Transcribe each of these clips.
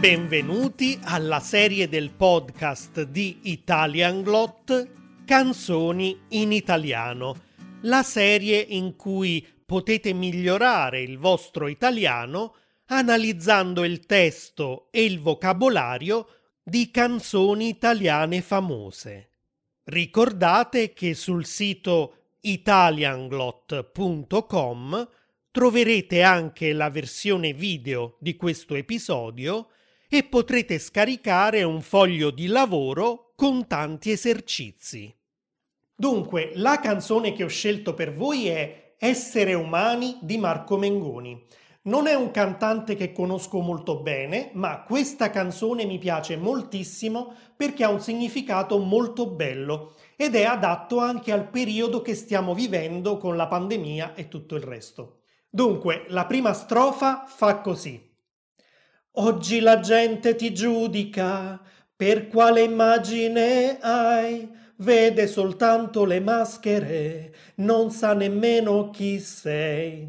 Benvenuti alla serie del podcast di Italian Glot, Canzoni in Italiano, la serie in cui potete migliorare il vostro italiano analizzando il testo e il vocabolario di canzoni italiane famose. Ricordate che sul sito italianglot.com troverete anche la versione video di questo episodio e potrete scaricare un foglio di lavoro con tanti esercizi. Dunque, la canzone che ho scelto per voi è Esseri umani di Marco Mengoni. Non è un cantante che conosco molto bene, ma questa canzone mi piace moltissimo perché ha un significato molto bello ed è adatto anche al periodo che stiamo vivendo con la pandemia e tutto il resto. Dunque, la prima strofa fa così. Oggi la gente ti giudica per quale immagine hai, vede soltanto le maschere, non sa nemmeno chi sei.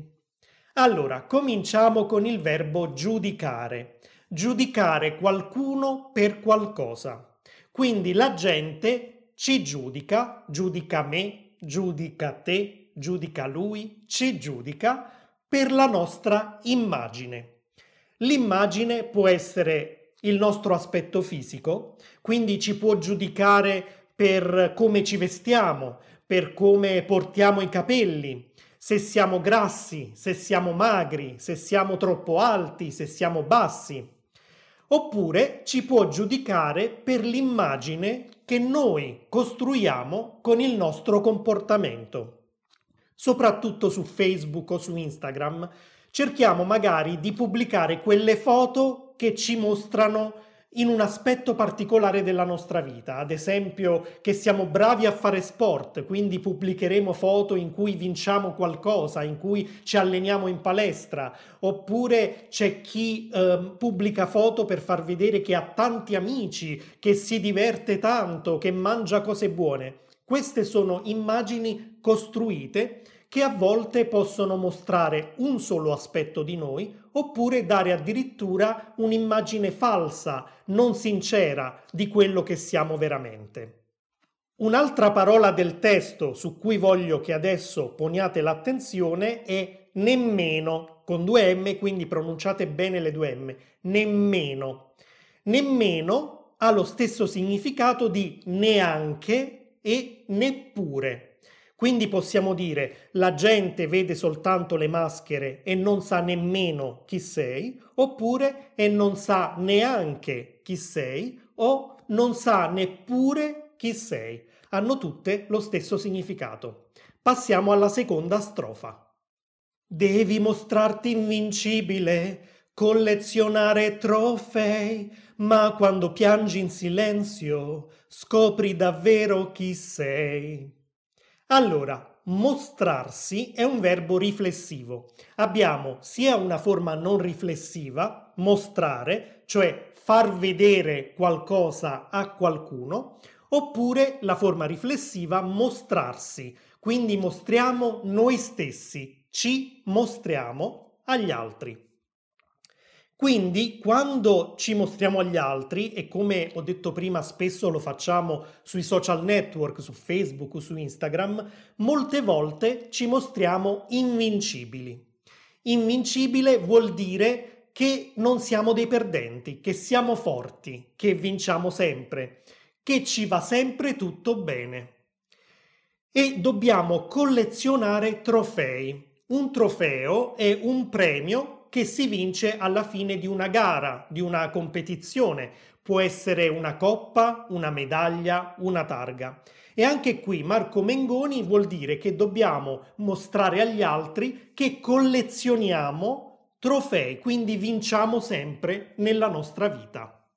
Allora, cominciamo con il verbo giudicare. Giudicare qualcuno per qualcosa. Quindi la gente ci giudica, giudica me, giudica te, giudica lui, ci giudica per la nostra immagine. L'immagine può essere il nostro aspetto fisico, quindi ci può giudicare per come ci vestiamo, per come portiamo i capelli, se siamo grassi, se siamo magri, se siamo troppo alti, se siamo bassi. Oppure ci può giudicare per l'immagine che noi costruiamo con il nostro comportamento. Soprattutto su Facebook o su Instagram cerchiamo magari di pubblicare quelle foto che ci mostrano in un aspetto particolare della nostra vita, ad esempio che siamo bravi a fare sport, quindi pubblicheremo foto in cui vinciamo qualcosa, in cui ci alleniamo in palestra, oppure c'è chi pubblica foto per far vedere che ha tanti amici, che si diverte tanto, che mangia cose buone. Queste sono immagini costruite che a volte possono mostrare un solo aspetto di noi oppure dare addirittura un'immagine falsa, non sincera, di quello che siamo veramente. Un'altra parola del testo su cui voglio che adesso poniate l'attenzione è nemmeno, con due M, quindi pronunciate bene le due M, nemmeno. Nemmeno ha lo stesso significato di neanche e neppure. Quindi possiamo dire la gente vede soltanto le maschere e non sa nemmeno chi sei, oppure e non sa neanche chi sei o non sa neppure chi sei. Hanno tutte lo stesso significato. Passiamo alla seconda strofa. Devi mostrarti invincibile, collezionare trofei, ma quando piangi in silenzio scopri davvero chi sei. Allora, mostrarsi è un verbo riflessivo. Abbiamo sia una forma non riflessiva, mostrare, cioè far vedere qualcosa a qualcuno, oppure la forma riflessiva mostrarsi, quindi mostriamo noi stessi, ci mostriamo agli altri. Quindi quando ci mostriamo agli altri, e come ho detto prima spesso lo facciamo sui social network, su Facebook o su Instagram, molte volte ci mostriamo invincibili. Invincibile vuol dire che non siamo dei perdenti, che siamo forti, che vinciamo sempre, che ci va sempre tutto bene. E dobbiamo collezionare trofei. Un trofeo è un premio che si vince alla fine di una gara, di una competizione. Può essere una coppa, una medaglia, una targa. E anche qui Marco Mengoni vuol dire che dobbiamo mostrare agli altri che collezioniamo trofei, quindi vinciamo sempre nella nostra vita.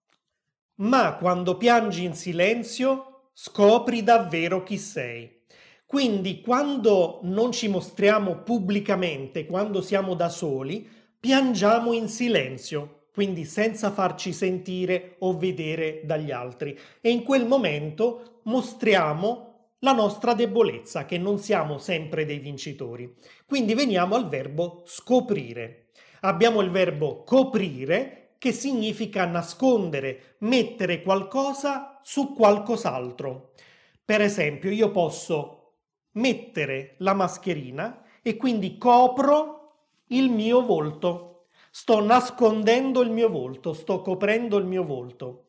Ma quando piangi in silenzio scopri davvero chi sei. Quindi quando non ci mostriamo pubblicamente, quando siamo da soli, piangiamo in silenzio, quindi senza farci sentire o vedere dagli altri. E in quel momento mostriamo la nostra debolezza, che non siamo sempre dei vincitori. Quindi veniamo al verbo scoprire. Abbiamo il verbo coprire, che significa nascondere, mettere qualcosa su qualcos'altro. Per esempio, io posso mettere la mascherina e quindi copro il mio volto. Sto nascondendo il mio volto, sto coprendo il mio volto.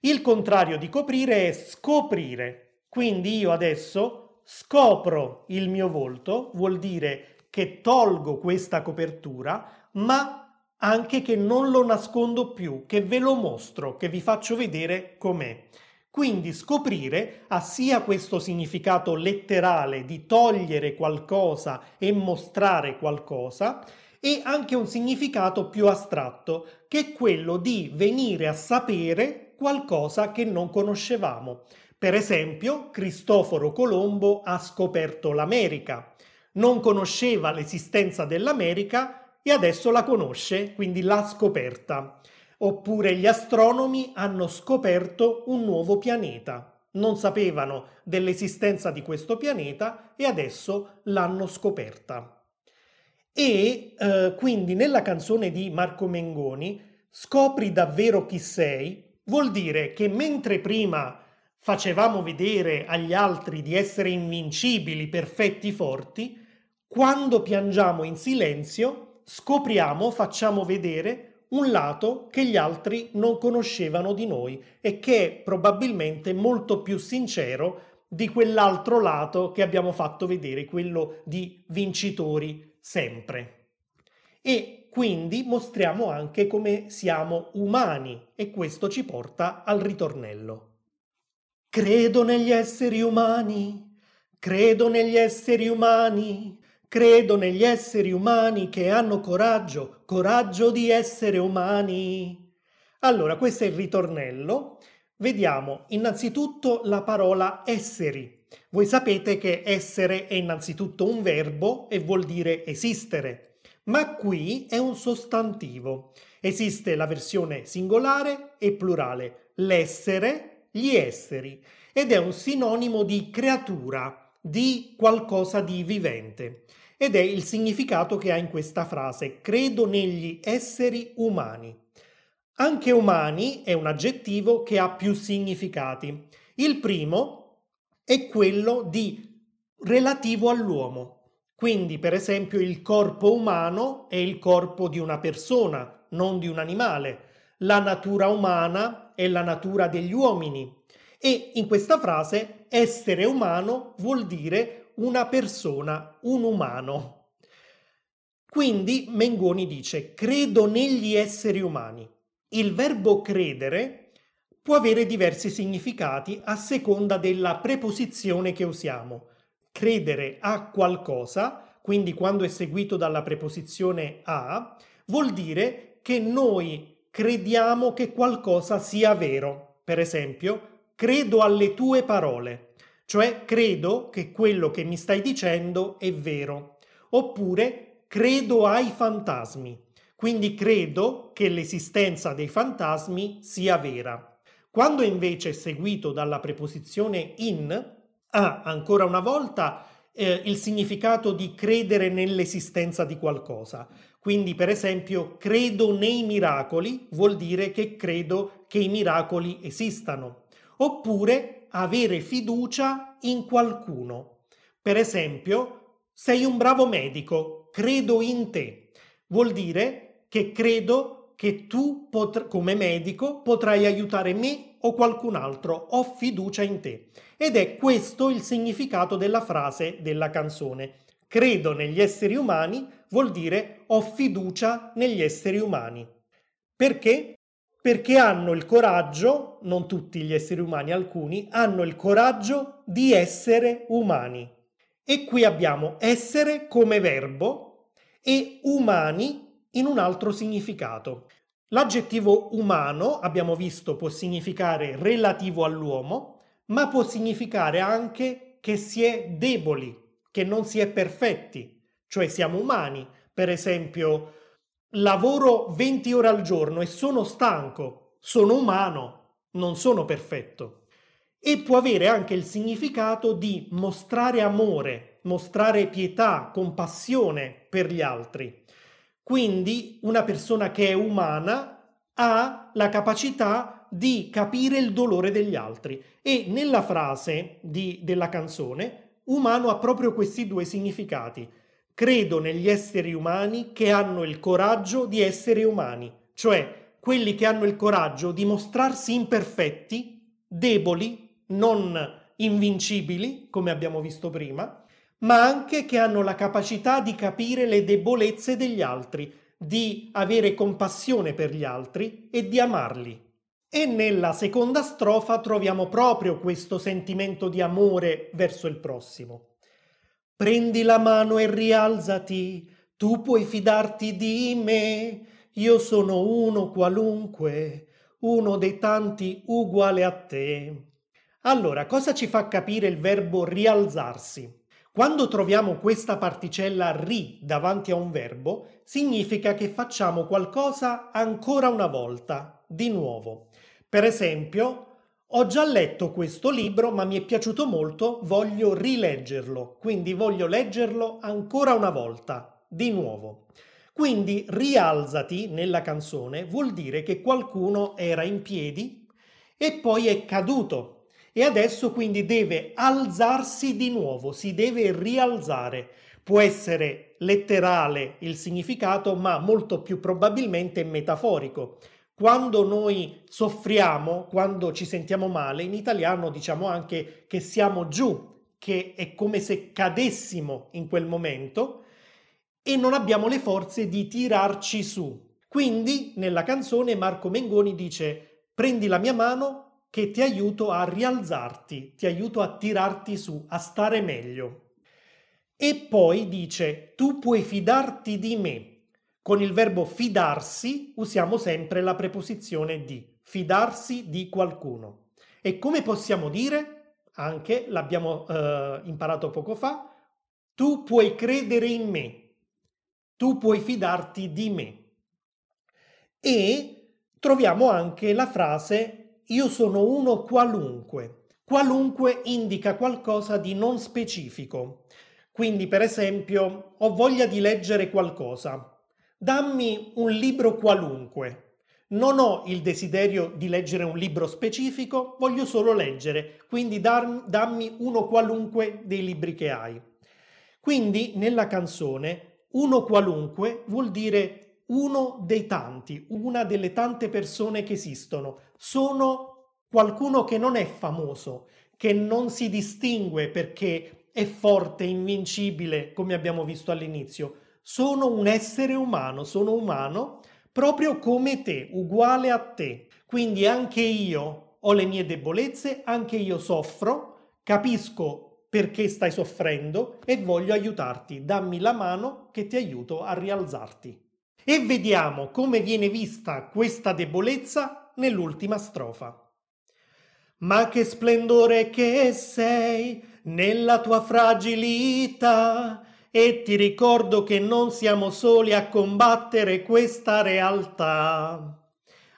Il contrario di coprire è scoprire. Quindi io adesso scopro il mio volto, vuol dire che tolgo questa copertura, ma anche che non lo nascondo più, che ve lo mostro, che vi faccio vedere com'è. Quindi scoprire ha sia questo significato letterale di togliere qualcosa e mostrare qualcosa, e anche un significato più astratto, che è quello di venire a sapere qualcosa che non conoscevamo. Per esempio, Cristoforo Colombo ha scoperto l'America. Non conosceva l'esistenza dell'America e adesso la conosce, quindi l'ha scoperta. Oppure gli astronomi hanno scoperto un nuovo pianeta. Non sapevano dell'esistenza di questo pianeta e adesso l'hanno scoperta. E quindi nella canzone di Marco Mengoni, "Scopri davvero chi sei", vuol dire che mentre prima facevamo vedere agli altri di essere invincibili, perfetti, forti, quando piangiamo in silenzio scopriamo, facciamo vedere un lato che gli altri non conoscevano di noi e che è probabilmente molto più sincero di quell'altro lato che abbiamo fatto vedere, quello di vincitori sempre. E quindi mostriamo anche come siamo umani, e questo ci porta al ritornello. Credo negli esseri umani, credo negli esseri umani. Credo negli esseri umani che hanno coraggio, coraggio di essere umani. Allora, questo è il ritornello. Vediamo innanzitutto la parola esseri. Voi sapete che essere è innanzitutto un verbo e vuol dire esistere, ma qui è un sostantivo. Esiste la versione singolare e plurale, l'essere, gli esseri, ed è un sinonimo di creatura, di qualcosa di vivente. Ed è il significato che ha in questa frase, credo negli esseri umani. Anche umani è un aggettivo che ha più significati. Il primo è quello di relativo all'uomo. Quindi, per esempio, il corpo umano è il corpo di una persona, non di un animale. La natura umana è la natura degli uomini. E in questa frase essere umano vuol dire una persona, un umano. Quindi Mengoni dice credo negli esseri umani. Il verbo credere può avere diversi significati a seconda della preposizione che usiamo. Credere a qualcosa, quindi quando è seguito dalla preposizione a, vuol dire che noi crediamo che qualcosa sia vero. Per esempio, credo alle tue parole. Cioè credo che quello che mi stai dicendo è vero. Oppure credo ai fantasmi. Quindi credo che l'esistenza dei fantasmi sia vera. Quando invece è seguito dalla preposizione in, ha ancora una volta il significato di credere nell'esistenza di qualcosa. Quindi per esempio credo nei miracoli vuol dire che credo che i miracoli esistano. Oppure avere fiducia in qualcuno. Per esempio, sei un bravo medico, credo in te. Vuol dire che credo che tu come medico potrai aiutare me o qualcun altro, ho fiducia in te. Ed è questo il significato della frase della canzone. Credo negli esseri umani vuol dire ho fiducia negli esseri umani. Perché? Perché hanno il coraggio, non tutti gli esseri umani, alcuni, hanno il coraggio di essere umani. E qui abbiamo essere come verbo e umani in un altro significato. L'aggettivo umano, abbiamo visto, può significare relativo all'uomo, ma può significare anche che si è deboli, che non si è perfetti, cioè siamo umani. Per esempio, lavoro 20 ore al giorno e sono stanco, sono umano, non sono perfetto. E può avere anche il significato di mostrare amore, mostrare pietà, compassione per gli altri. Quindi una persona che è umana ha la capacità di capire il dolore degli altri. E nella frase della canzone, umano ha proprio questi due significati. Credo negli esseri umani che hanno il coraggio di essere umani, cioè quelli che hanno il coraggio di mostrarsi imperfetti, deboli, non invincibili, come abbiamo visto prima, ma anche che hanno la capacità di capire le debolezze degli altri, di avere compassione per gli altri e di amarli. E nella seconda strofa troviamo proprio questo sentimento di amore verso il prossimo. Prendi la mano e rialzati, tu puoi fidarti di me, io sono uno qualunque, uno dei tanti uguale a te. Allora, cosa ci fa capire il verbo rialzarsi? Quando troviamo questa particella ri davanti a un verbo, significa che facciamo qualcosa ancora una volta, di nuovo. Per esempio, ho già letto questo libro, ma mi è piaciuto molto, voglio rileggerlo, quindi voglio leggerlo ancora una volta, di nuovo. Quindi rialzati nella canzone vuol dire che qualcuno era in piedi e poi è caduto. E adesso quindi deve alzarsi di nuovo, si deve rialzare. Può essere letterale il significato, ma molto più probabilmente metaforico. Quando noi soffriamo, quando ci sentiamo male, in italiano diciamo anche che siamo giù, che è come se cadessimo in quel momento e non abbiamo le forze di tirarci su. Quindi nella canzone Marco Mengoni dice: prendi la mia mano che ti aiuto a rialzarti, ti aiuto a tirarti su, a stare meglio. E poi dice, tu puoi fidarti di me. Con il verbo fidarsi usiamo sempre la preposizione di, fidarsi di qualcuno. E come possiamo dire? Anche, l'abbiamo imparato poco fa, tu puoi credere in me, tu puoi fidarti di me. E troviamo anche la frase io sono uno qualunque. Qualunque indica qualcosa di non specifico. Quindi, per esempio, ho voglia di leggere qualcosa. Dammi un libro qualunque. Non ho il desiderio di leggere un libro specifico, voglio solo leggere. Quindi dammi uno qualunque dei libri che hai. Quindi, nella canzone, uno qualunque vuol dire uno dei tanti, una delle tante persone che esistono. Sono qualcuno che non è famoso, che non si distingue perché è forte, invincibile, come abbiamo visto all'inizio. Sono un essere umano, sono umano proprio come te, uguale a te. Quindi anche io ho le mie debolezze, anche io soffro, capisco perché stai soffrendo e voglio aiutarti. Dammi la mano che ti aiuto a rialzarti. E vediamo come viene vista questa debolezza nell'ultima strofa. Ma che splendore che sei nella tua fragilità e ti ricordo che non siamo soli a combattere questa realtà.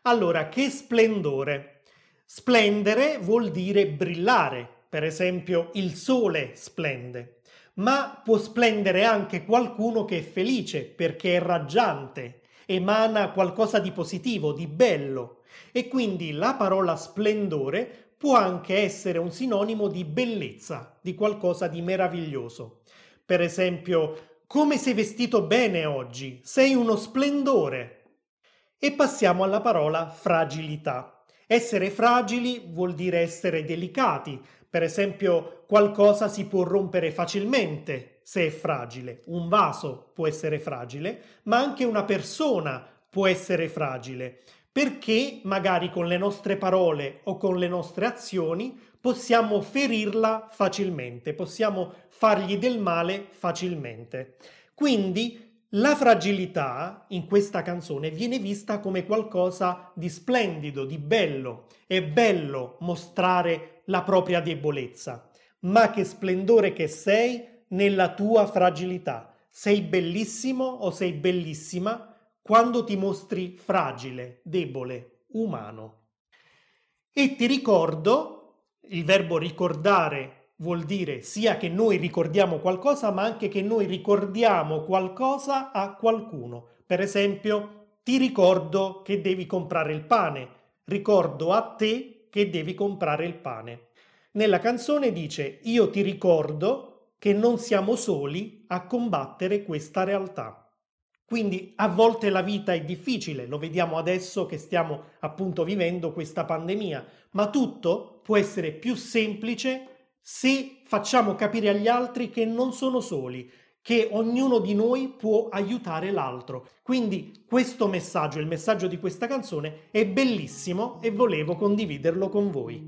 Allora, che splendore? Splendere vuol dire brillare, per esempio il sole splende. Ma può splendere anche qualcuno che è felice perché è raggiante, emana qualcosa di positivo, di bello. E quindi la parola splendore può anche essere un sinonimo di bellezza, di qualcosa di meraviglioso. Per esempio, come sei vestito bene oggi? Sei uno splendore! E passiamo alla parola fragilità. Essere fragili vuol dire essere delicati. Per esempio, qualcosa si può rompere facilmente se è fragile. Un vaso può essere fragile, ma anche una persona può essere fragile, perché magari con le nostre parole o con le nostre azioni possiamo ferirla facilmente, possiamo fargli del male facilmente. Quindi la fragilità in questa canzone viene vista come qualcosa di splendido, di bello. È bello mostrare la propria debolezza. Ma che splendore che sei nella tua fragilità. Sei bellissimo o sei bellissima quando ti mostri fragile, debole, umano. E ti ricordo, il verbo ricordare vuol dire sia che noi ricordiamo qualcosa, ma anche che noi ricordiamo qualcosa a qualcuno. Per esempio, ti ricordo che devi comprare il pane, ricordo a te che devi comprare il pane. Nella canzone dice: io ti ricordo che non siamo soli a combattere questa realtà. Quindi a volte la vita è difficile, lo vediamo adesso che stiamo appunto vivendo questa pandemia, ma tutto può essere più semplice se facciamo capire agli altri che non sono soli, che ognuno di noi può aiutare l'altro. Quindi questo messaggio, il messaggio di questa canzone, è bellissimo e volevo condividerlo con voi.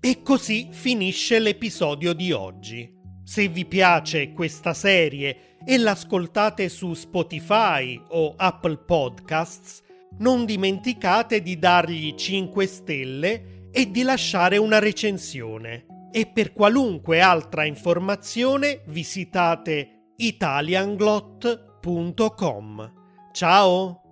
E così finisce l'episodio di oggi. Se vi piace questa serie e l'ascoltate su Spotify o Apple Podcasts, non dimenticate di dargli 5 stelle e di lasciare una recensione. E per qualunque altra informazione visitate italianglot.com. Ciao!